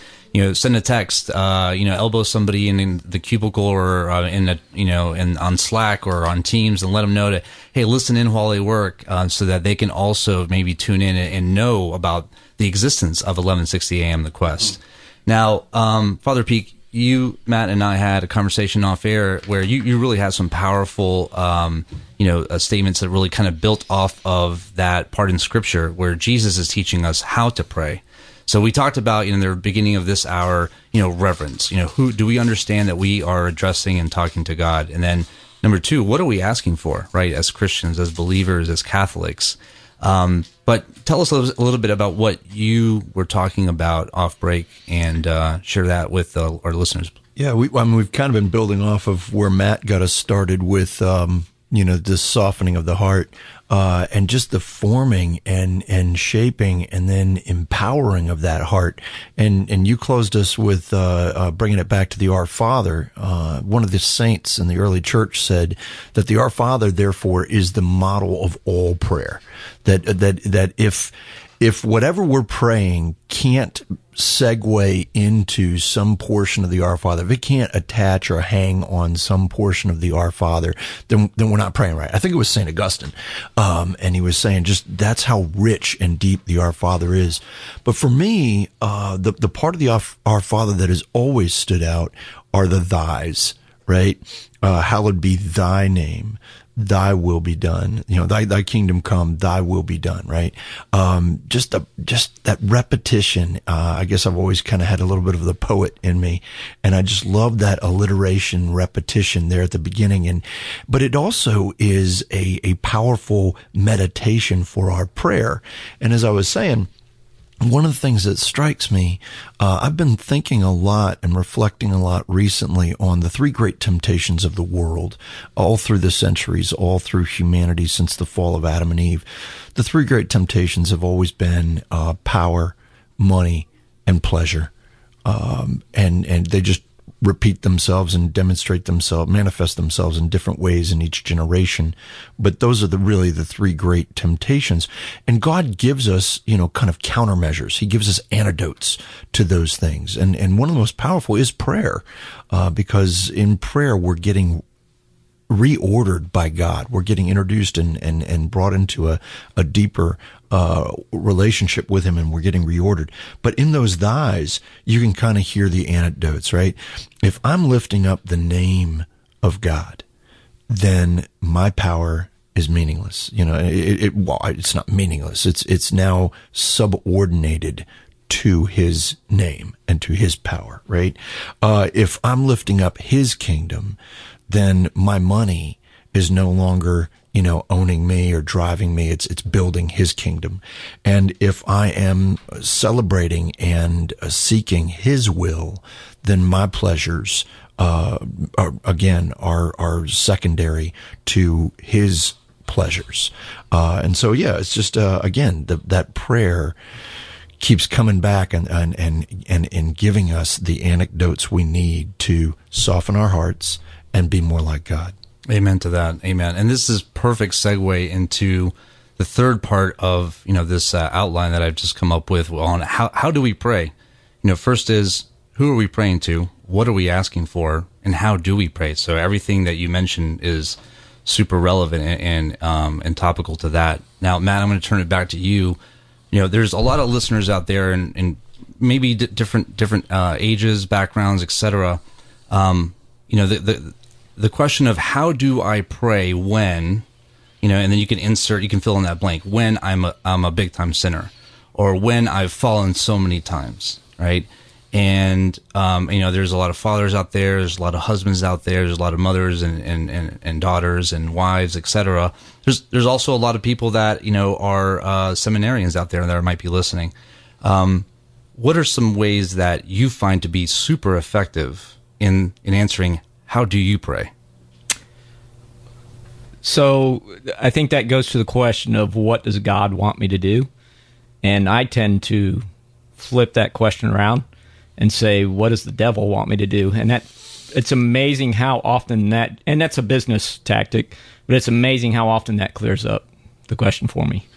send a text, elbow somebody in the cubicle or on Slack or on Teams, and let them know that, hey, listen in while they work, so that they can also maybe tune in and know about the existence of 1160 AM The Quest. Mm-hmm. Now, Father Peek, you, Matt, and I had a conversation off air where you really had some powerful, statements that really kind of built off of that part in Scripture where Jesus is teaching us how to pray. So we talked about, the beginning of this hour, reverence. Who do we understand that we are addressing and talking to God? And then number two, what are we asking for, right? As Christians, as believers, as Catholics. But tell us a little bit about what you were talking about off break, and share that with our listeners. Yeah, we've kind of been building off of where Matt got us started with you know, the softening of the heart, and just the forming and shaping and then empowering of that heart. And you closed us with, bringing it back to the Our Father. One of the saints in the early church said that the Our Father, therefore, is the model of all prayer. That if whatever we're praying can't segue into some portion of the Our Father, if it can't attach or hang on some portion of the Our Father, then we're not praying right. I think it was St. Augustine. And he was saying just that's how rich and deep the Our Father is. But for me, the part of the Our Father that has always stood out are the thys, right? Hallowed be thy name. Thy will be done, you know, thy kingdom come, thy will be done, right? Just that repetition. I guess I've always kind of had a little bit of the poet in me, and I just love that alliteration repetition there at the beginning. But it also is a powerful meditation for our prayer. And as I was saying, one of the things that strikes me, I've been thinking a lot and reflecting a lot recently on the three great temptations of the world, all through the centuries, all through humanity since the fall of Adam and Eve. The three great temptations have always been power, money, and pleasure. And they just repeat themselves and demonstrate themselves, manifest themselves in different ways in each generation. But those are really the three great temptations. And God gives us, you know, kind of countermeasures. He gives us antidotes to those things. And one of the most powerful is prayer, because in prayer we're getting reordered by God. We're getting introduced and brought into a deeper relationship with him, and we're getting reordered. But in those thys, you can kind of hear the anecdotes, right? If I'm lifting up the name of God, then my power is meaningless. You know, it's not meaningless. It's now subordinated to his name and to his power, right? If I'm lifting up his kingdom, then my money is no longer, you know, owning me or driving me. It's building his kingdom. And if I am celebrating and seeking his will, then my pleasures, are secondary to his pleasures. And so, yeah, it's just, again, that prayer keeps coming back and giving us the anecdotes we need to soften our hearts and be more like God. Amen to that. Amen. And this is perfect segue into the third part of, you know, this outline that I've just come up with on how do we pray? You know, first is, who are we praying to? What are we asking for? And how do we pray? So everything that you mentioned is super relevant and topical to that. Now, Matt, I'm going to turn it back to you. You know, there's a lot of listeners out there and maybe different ages, backgrounds, etc. You know, the question of how do I pray when, you know, and then you can fill in that blank, when I'm a big time sinner, or when I've fallen so many times, right? And, you know, there's a lot of fathers out there, there's a lot of husbands out there, there's a lot of mothers and daughters and wives, etc. There's also a lot of people that, you know, are, seminarians out there that might be listening. What are some ways that you find to be super effective in answering how do you pray? So I think that goes to the question of what does God want me to do? And I tend to flip that question around and say, what does the devil want me to do? And that it's amazing how often that's a business tactic, but it's amazing how often that clears up the question for me.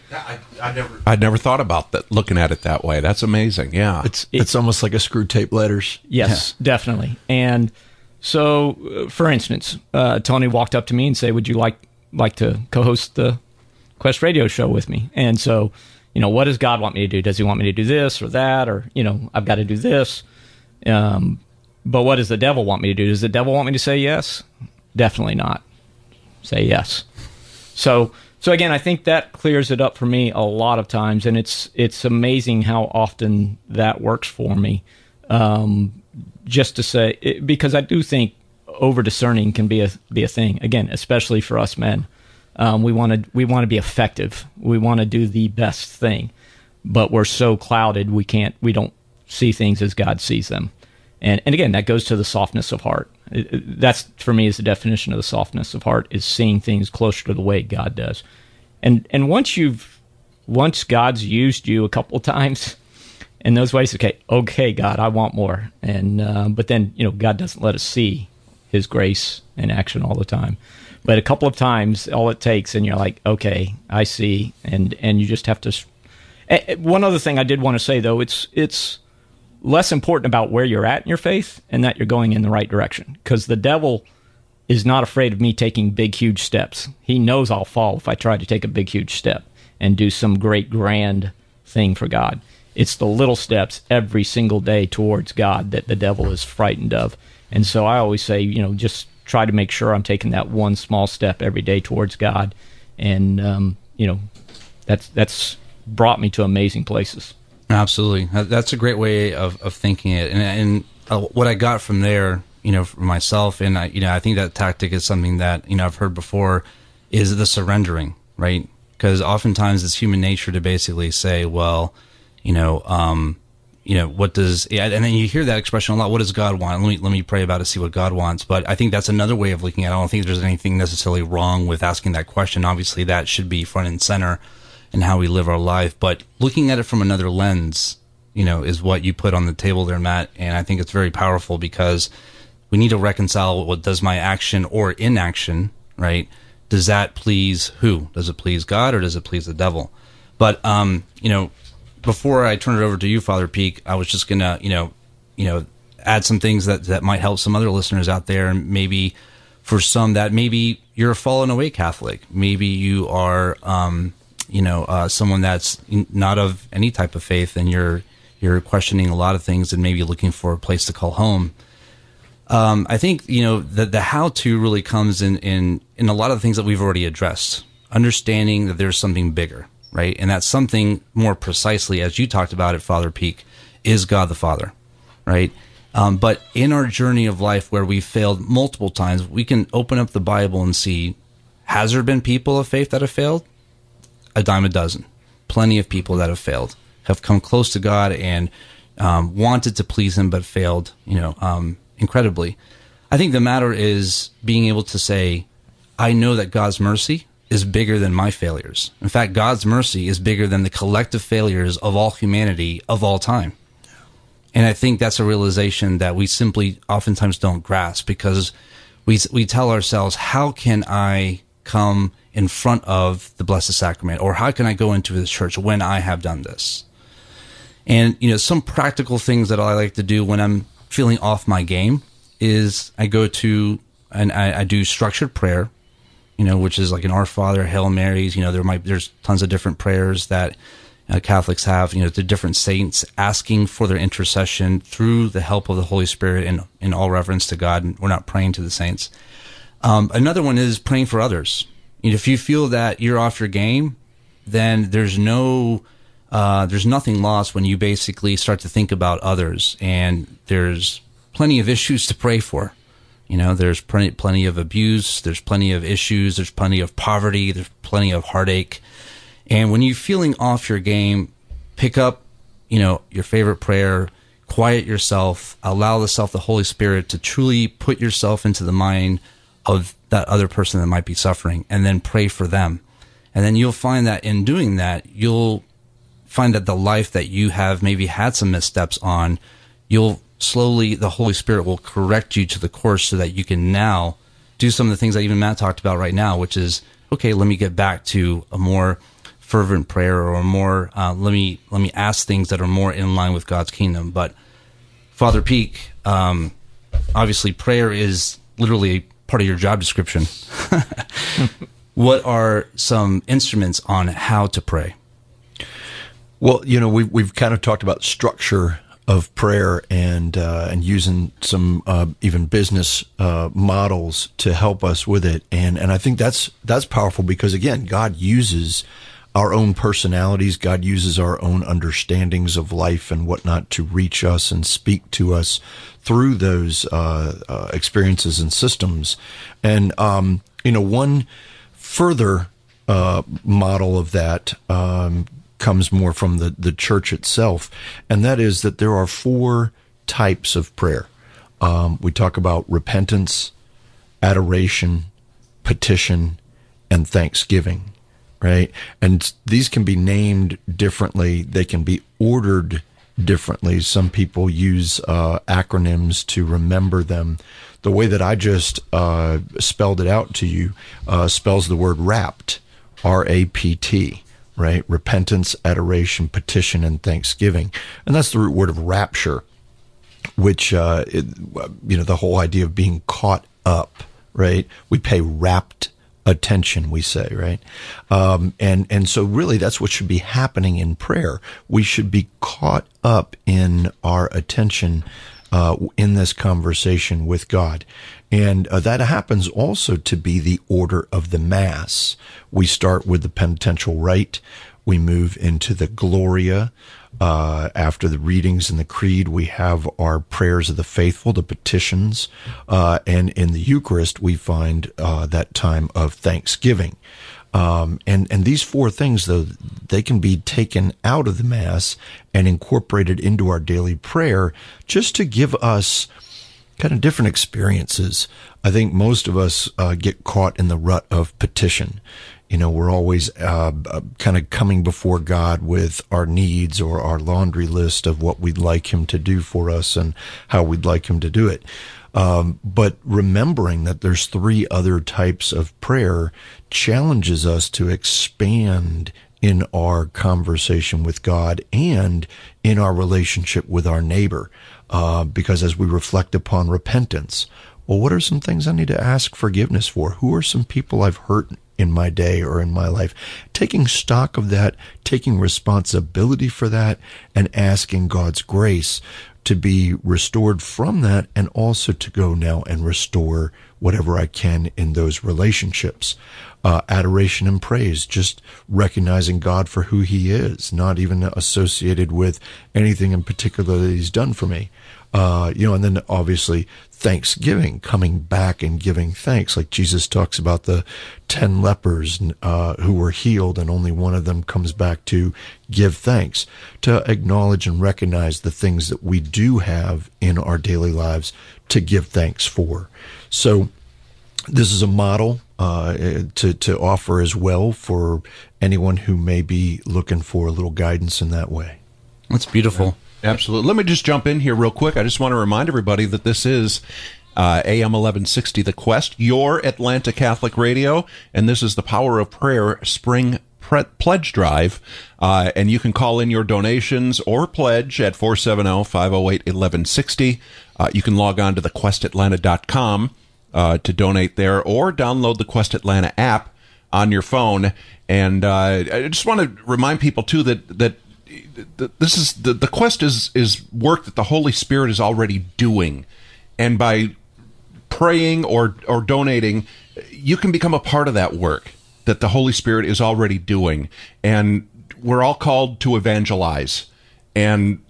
I never thought about that, looking at it that way. That's amazing. Yeah. It's almost like a Screwtape Letters. Yes, yeah. Definitely. And so, for instance, Tony walked up to me and said, would you like to co-host the Quest radio show with me? And so, you know, what does God want me to do? Does he want me to do this or that? Or, you know, I've got to do this. But what does the devil want me to do? Does the devil want me to say yes? Definitely not. Say yes. So again, I think that clears it up for me a lot of times, and it's amazing how often that works for me. Just to say, because I do think over discerning can be a thing. Again, especially for us men, we want to be effective. We want to do the best thing, but we're so clouded we don't see things as God sees them. And again, that goes to the softness of heart. That's, for me, is the definition of the softness of heart, is seeing things closer to the way God does. And once God's used you a couple of times in those ways, okay, God, I want more. And but then, God doesn't let us see His grace in action all the time. But a couple of times, all it takes, and you're like, okay, I see. And you just have to. One other thing I did want to say, though, it's less important about where you're at in your faith and that you're going in the right direction, because the devil is not afraid of me taking big, huge steps. He knows I'll fall if I try to take a big, huge step and do some great, grand thing for God. It's the little steps every single day towards God that the devil is frightened of. And so I always say, just try to make sure I'm taking that one small step every day towards God. And, that's brought me to amazing places. Absolutely. That's a great way of thinking it. And what I got from there, for myself, and I think that tactic is something that, I've heard before, is the surrendering, right? Because oftentimes it's human nature to basically say, well, what does, and then you hear that expression a lot, what does God want? Let me pray about it, see what God wants. But I think that's another way of looking at it. I don't think there's anything necessarily wrong with asking that question. Obviously, that should be front and center in how we live our life. But looking at it from another lens, is what you put on the table there, Matt. And I think it's very powerful, because we need to reconcile what does my action or inaction, right? Does that please who? Does it please God, or does it please the devil? But, before I turn it over to you, Father Peek, I was just gonna, add some things that might help some other listeners out there, and maybe for some that maybe you're a fallen away Catholic, maybe you are, someone that's not of any type of faith, and you're questioning a lot of things, and maybe looking for a place to call home. I think the how to really comes in a lot of the things that we've already addressed, understanding that there's something bigger. Right. And that's something more precisely, as you talked about it, Father Peek, is God the Father. Right. But in our journey of life where we failed multiple times, we can open up the Bible and see, has there been people of faith that have failed? A dime a dozen. Plenty of people that have failed, have come close to God and wanted to please Him, but failed, incredibly. I think the matter is being able to say, I know that God's mercy is bigger than my failures. In fact, God's mercy is bigger than the collective failures of all humanity of all time. And I think that's a realization that we simply oftentimes don't grasp, because we tell ourselves, how can I come in front of the Blessed Sacrament, or how can I go into this church when I have done this? And, some practical things that I like to do when I'm feeling off my game is I go to, and I do structured prayer, which is like an Our Father, Hail Marys. There's tons of different prayers that Catholics have, to different saints, asking for their intercession through the help of the Holy Spirit, and in all reverence to God. And we're not praying to the saints. Another one is praying for others. If you feel that you're off your game, then there's nothing lost when you basically start to think about others. And there's plenty of issues to pray for. There's plenty of abuse, there's plenty of issues, there's plenty of poverty, there's plenty of heartache. And when you're feeling off your game, pick up, your favorite prayer, quiet yourself, allow the Holy Spirit to truly put yourself into the mind of that other person that might be suffering, and then pray for them. And then you'll find that in doing that, you'll find that the life that you have maybe had some missteps on, you'll slowly, the Holy Spirit will correct you to the course, so that you can now do some of the things that even Matt talked about right now, which is, okay, let me get back to a more fervent prayer, or a more, let me ask things that are more in line with God's kingdom. But Father Peek, obviously prayer is literally part of your job description. What are some instruments on how to pray? Well, we've kind of talked about structure of prayer, and using some even business models to help us with it, and I think that's powerful, because again, God uses our own personalities, God uses our own understandings of life and whatnot to reach us and speak to us through those experiences and systems, and one further model of that. Comes more from the church itself, and that is that there are four types of prayer. We talk about repentance, adoration, petition, and thanksgiving, right? And these can be named differently. They can be ordered differently. Some people use acronyms to remember them. The way that I just spelled it out to you spells the word rapt, R-A-P-T, right? Repentance, adoration, petition, and thanksgiving. And that's the root word of rapture, which, the whole idea of being caught up, right? We pay rapt attention, we say, right? And so really that's what should be happening in prayer. We should be caught up in our attention in this conversation with God. And that happens also to be the order of the Mass. We start with the penitential rite. We move into the Gloria. After the readings and the Creed, we have our prayers of the faithful, the petitions, and in the Eucharist, we find that time of thanksgiving. And these four things, though, they can be taken out of the Mass and incorporated into our daily prayer just to give us kind of different experiences. I think most of us get caught in the rut of petition. You know, we're always kind of coming before God with our needs or our laundry list of what we'd like Him to do for us and how we'd like Him to do it. But remembering that there's three other types of prayer challenges us to expand in our conversation with God and in our relationship with our neighbor. Because as we reflect upon repentance, well, what are some things I need to ask forgiveness for? Who are some people I've hurt in my day or in my life? Taking stock of that, taking responsibility for that, and asking God's grace to be restored from that, and also to go now and restore whatever I can in those relationships. Adoration and praise, just recognizing God for who He is, not even associated with anything in particular that He's done for me. And then obviously thanksgiving, coming back and giving thanks. Like Jesus talks about the 10 lepers who were healed, and only one of them comes back to give thanks, to acknowledge and recognize the things that we do have in our daily lives to give thanks for. So this is a model to offer as well for anyone who may be looking for a little guidance in that way. That's beautiful. Absolutely. Let me just jump in here real quick. I just want to remind everybody that this is AM 1160, The Quest, your Atlanta Catholic radio, and this is the Power of Prayer Spring Pledge Drive, and you can call in your donations or pledge at 470-508-1160. You can log on to thequestatlanta.com to donate there, or download the Quest Atlanta app on your phone. And I just want to remind people, too, that this is the Quest is work that the Holy Spirit is already doing, and by praying or donating, you can become a part of that work that the Holy Spirit is already doing. And we're all called to evangelize, and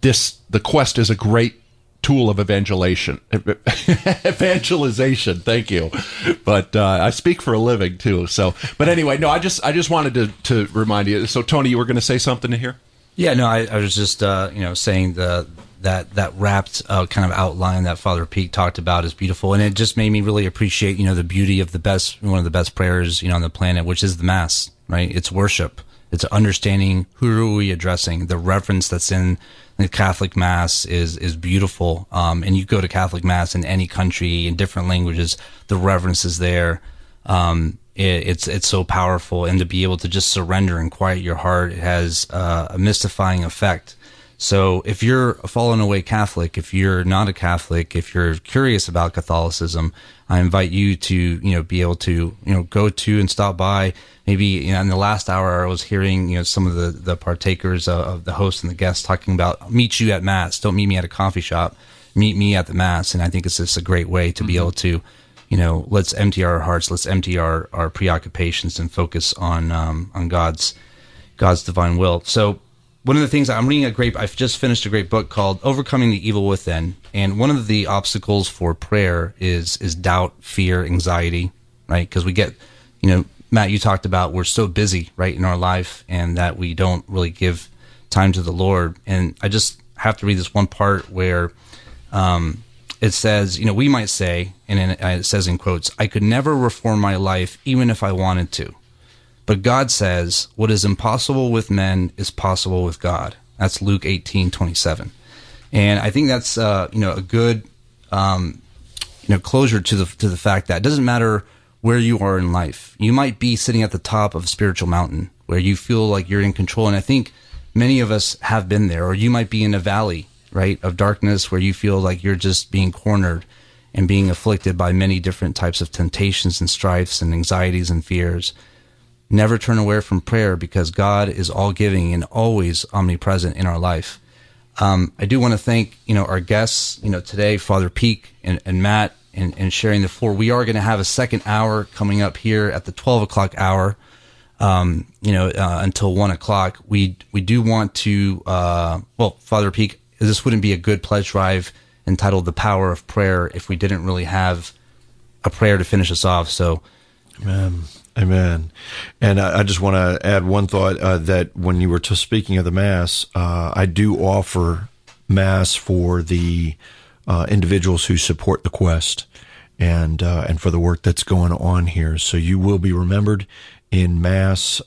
the Quest is a great tool of evangelization. Thank you. But I speak for a living too. So, but anyway, no, I just wanted to remind you. So, Tony, you were going to say something here? Yeah, no, I was just saying that wrapped kind of outline that Father Peek talked about is beautiful, and it just made me really appreciate the beauty of one of the best prayers on the planet, which is the Mass. Right? It's worship. It's understanding who are we addressing. The reverence that's in the Catholic Mass is beautiful. And you go to Catholic Mass in any country, in different languages, the reverence is there. It's so powerful. And to be able to just surrender and quiet your heart, it has a mystifying effect. So if you're a fallen away Catholic, if you're not a Catholic, if you're curious about Catholicism, I invite you to, be able to, go to and stop by. Maybe, in the last hour I was hearing, some of the partakers of the host and the guests talking about meet you at Mass. Don't meet me at a coffee shop. Meet me at the Mass. And I think it's just a great way to be able to, let's empty our hearts, let's empty our preoccupations and focus on God's divine will. So, one of the things I'm reading I've just finished a great book called Overcoming the Evil Within. And one of the obstacles for prayer is doubt, fear, anxiety, right? Because we get, Matt, you talked about we're so busy, right, in our life, and that we don't really give time to the Lord. And I just have to read this one part where it says, you know, we might say, and it says in quotes, "I could never reform my life even if I wanted to. But God says, what is impossible with men is possible with God." That's Luke 18:27. And I think that's, you know, a good, you know, closure to the fact that it doesn't matter where you are in life. You might be sitting at the top of a spiritual mountain where you feel like you're in control. And I think many of us have been there, or you might be in a valley, right, of darkness where you feel like you're just being cornered and being afflicted by many different types of temptations and strifes and anxieties and fears. Never turn away from prayer, because God is all giving and always omnipresent in our life. I do want to thank, you know, our guests, you know, today, Father Peek and Matt, and sharing the floor. We are going to have a second hour coming up here at the 12 o'clock hour, you know, until 1 o'clock. We do want to, well, Father Peek, this wouldn't be a good pledge drive entitled "The Power of Prayer" if we didn't really have a prayer to finish us off. So, amen. Amen. And I just want to add one thought, that when you were speaking of the Mass, I do offer Mass for the individuals who support the Quest, and for the work that's going on here. So you will be remembered in Mass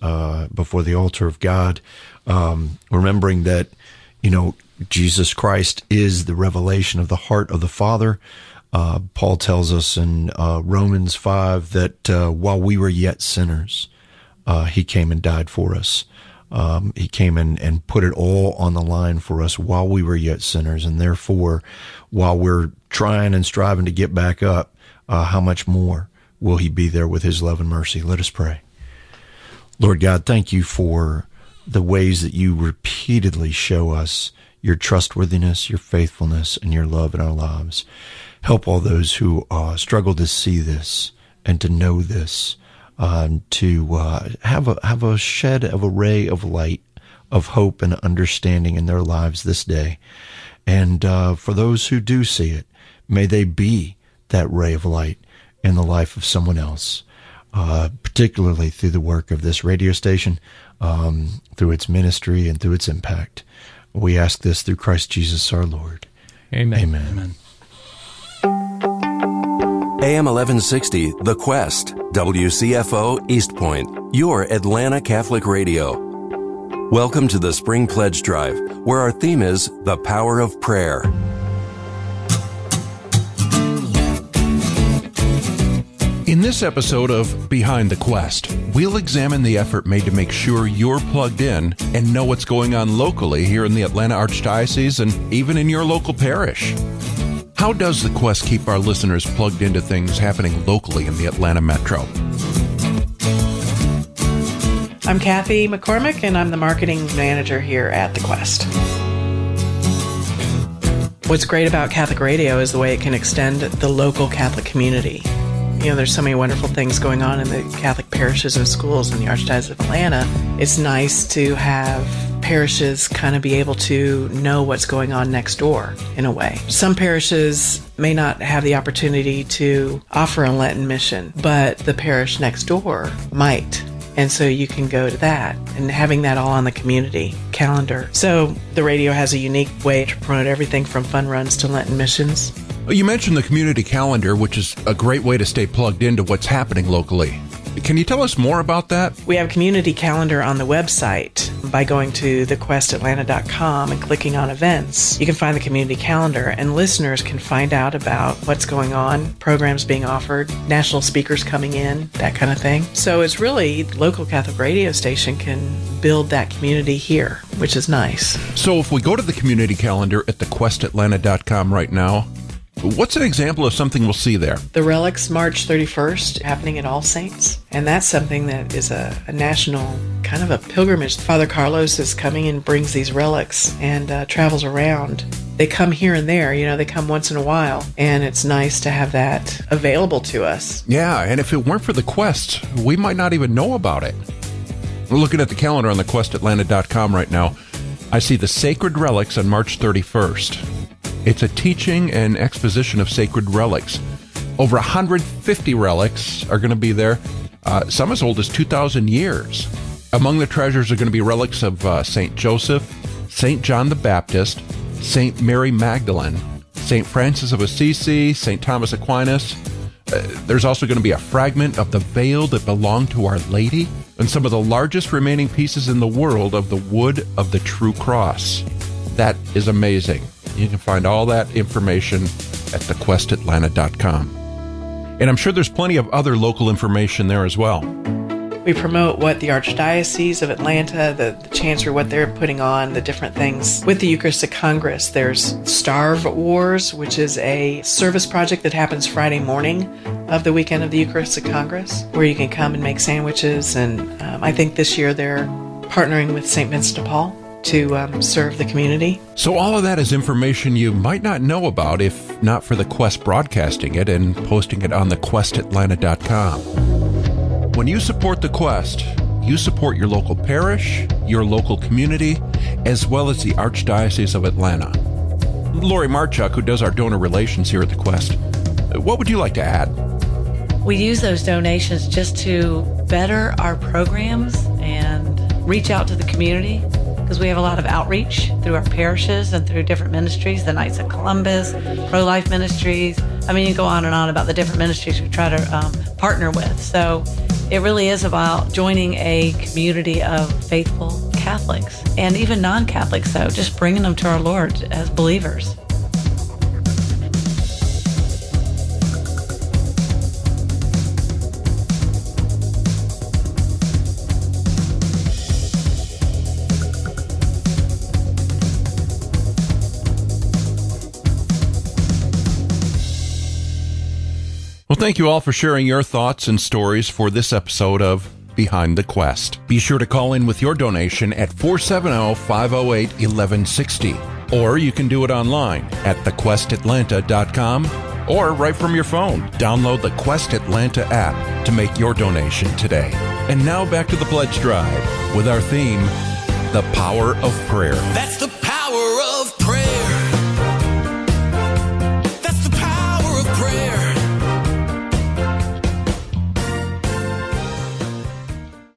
before the altar of God, remembering that, you know, Jesus Christ is the revelation of the heart of the Father. Paul tells us in Romans 5 that while we were yet sinners, he came and died for us. He came and put it all on the line for us while we were yet sinners. And therefore, while we're trying and striving to get back up, how much more will he be there with his love and mercy? Let us pray. Lord God, thank you for the ways that you repeatedly show us your trustworthiness, your faithfulness, and your love in our lives. Help all those who struggle to see this and to know this, to have a shed of a ray of light, of hope and understanding in their lives this day. And for those who do see it, may they be that ray of light in the life of someone else, particularly through the work of this radio station, through its ministry and through its impact. We ask this through Christ Jesus our Lord. Amen. Amen. Amen. AM 1160, The Quest, WCFO East Point, your Atlanta Catholic Radio. Welcome to the Spring Pledge Drive, where our theme is The Power of Prayer. In this episode of Behind the Quest, we'll examine the effort made to make sure you're plugged in and know what's going on locally here in the Atlanta Archdiocese and even in your local parish. How does the Quest keep our listeners plugged into things happening locally in the Atlanta metro? I'm Kathy McCormick, and I'm the marketing manager here at the Quest. What's great about Catholic radio is the way it can extend the local Catholic community. You know, there's so many wonderful things going on in the Catholic parishes and schools in the Archdiocese of Atlanta. It's nice to have parishes kind of be able to know what's going on next door in a way. Some parishes may not have the opportunity to offer a Lenten mission, but the parish next door might. And so you can go to that, and having that all on the community calendar. So the radio has a unique way to promote everything from fun runs to Lenten missions. You mentioned the community calendar, which is a great way to stay plugged into what's happening locally. Can you tell us more about that? We have a community calendar on the website. By going to thequestatlanta.com and clicking on events, you can find the community calendar, and listeners can find out about what's going on, programs being offered, national speakers coming in, that kind of thing. So it's really local Catholic radio station can build that community here, which is nice. So if we go to the community calendar at thequestatlanta.com right now, what's an example of something we'll see there? The Relics, March 31st, happening at All Saints. And that's something that is a national kind of a pilgrimage. Father Carlos is coming and brings these relics and travels around. They come here and there, you know, they come once in a while. And it's nice to have that available to us. Yeah, and if it weren't for the Quest, we might not even know about it. We're looking at the calendar on thequestatlanta.com right now. I see the Sacred Relics on March 31st. It's a teaching and exposition of sacred relics. Over 150 relics are going to be there, some as old as 2,000 years. Among the treasures are going to be relics of St. Joseph, St. John the Baptist, St. Mary Magdalene, St. Francis of Assisi, St. Thomas Aquinas. There's also going to be a fragment of the veil that belonged to Our Lady and some of the largest remaining pieces in the world of the Wood of the True Cross. That is amazing. You can find all that information at thequestatlanta.com. And I'm sure there's plenty of other local information there as well. We promote what the Archdiocese of Atlanta, the Chancery, what they're putting on, the different things. With the Eucharistic Congress, there's Starve Wars, which is a service project that happens Friday morning of the weekend of the Eucharistic Congress, where you can come and make sandwiches. And I think this year they're partnering with St. Vincent de Paul to serve the community. So all of that is information you might not know about if not for the Quest broadcasting it and posting it on thequestatlanta.com. When you support the Quest, you support your local parish, your local community, as well as the Archdiocese of Atlanta. Lori Marchuk, who does our donor relations here at the Quest, what would you like to add? We use those donations just to better our programs and reach out to the community, because we have a lot of outreach through our parishes and through different ministries, the Knights of Columbus, pro-life ministries. I mean, you go on and on about the different ministries we try to partner with. So it really is about joining a community of faithful Catholics and even non-Catholics, though, just bringing them to our Lord as believers. Well, thank you all for sharing your thoughts and stories for this episode of Behind the Quest. Be sure to call in with your donation at 470-508-1160, or you can do it online at thequestatlanta.com, or right from your phone. Download the Quest Atlanta app to make your donation today. And now back to the pledge drive with our theme, The Power of Prayer. That's the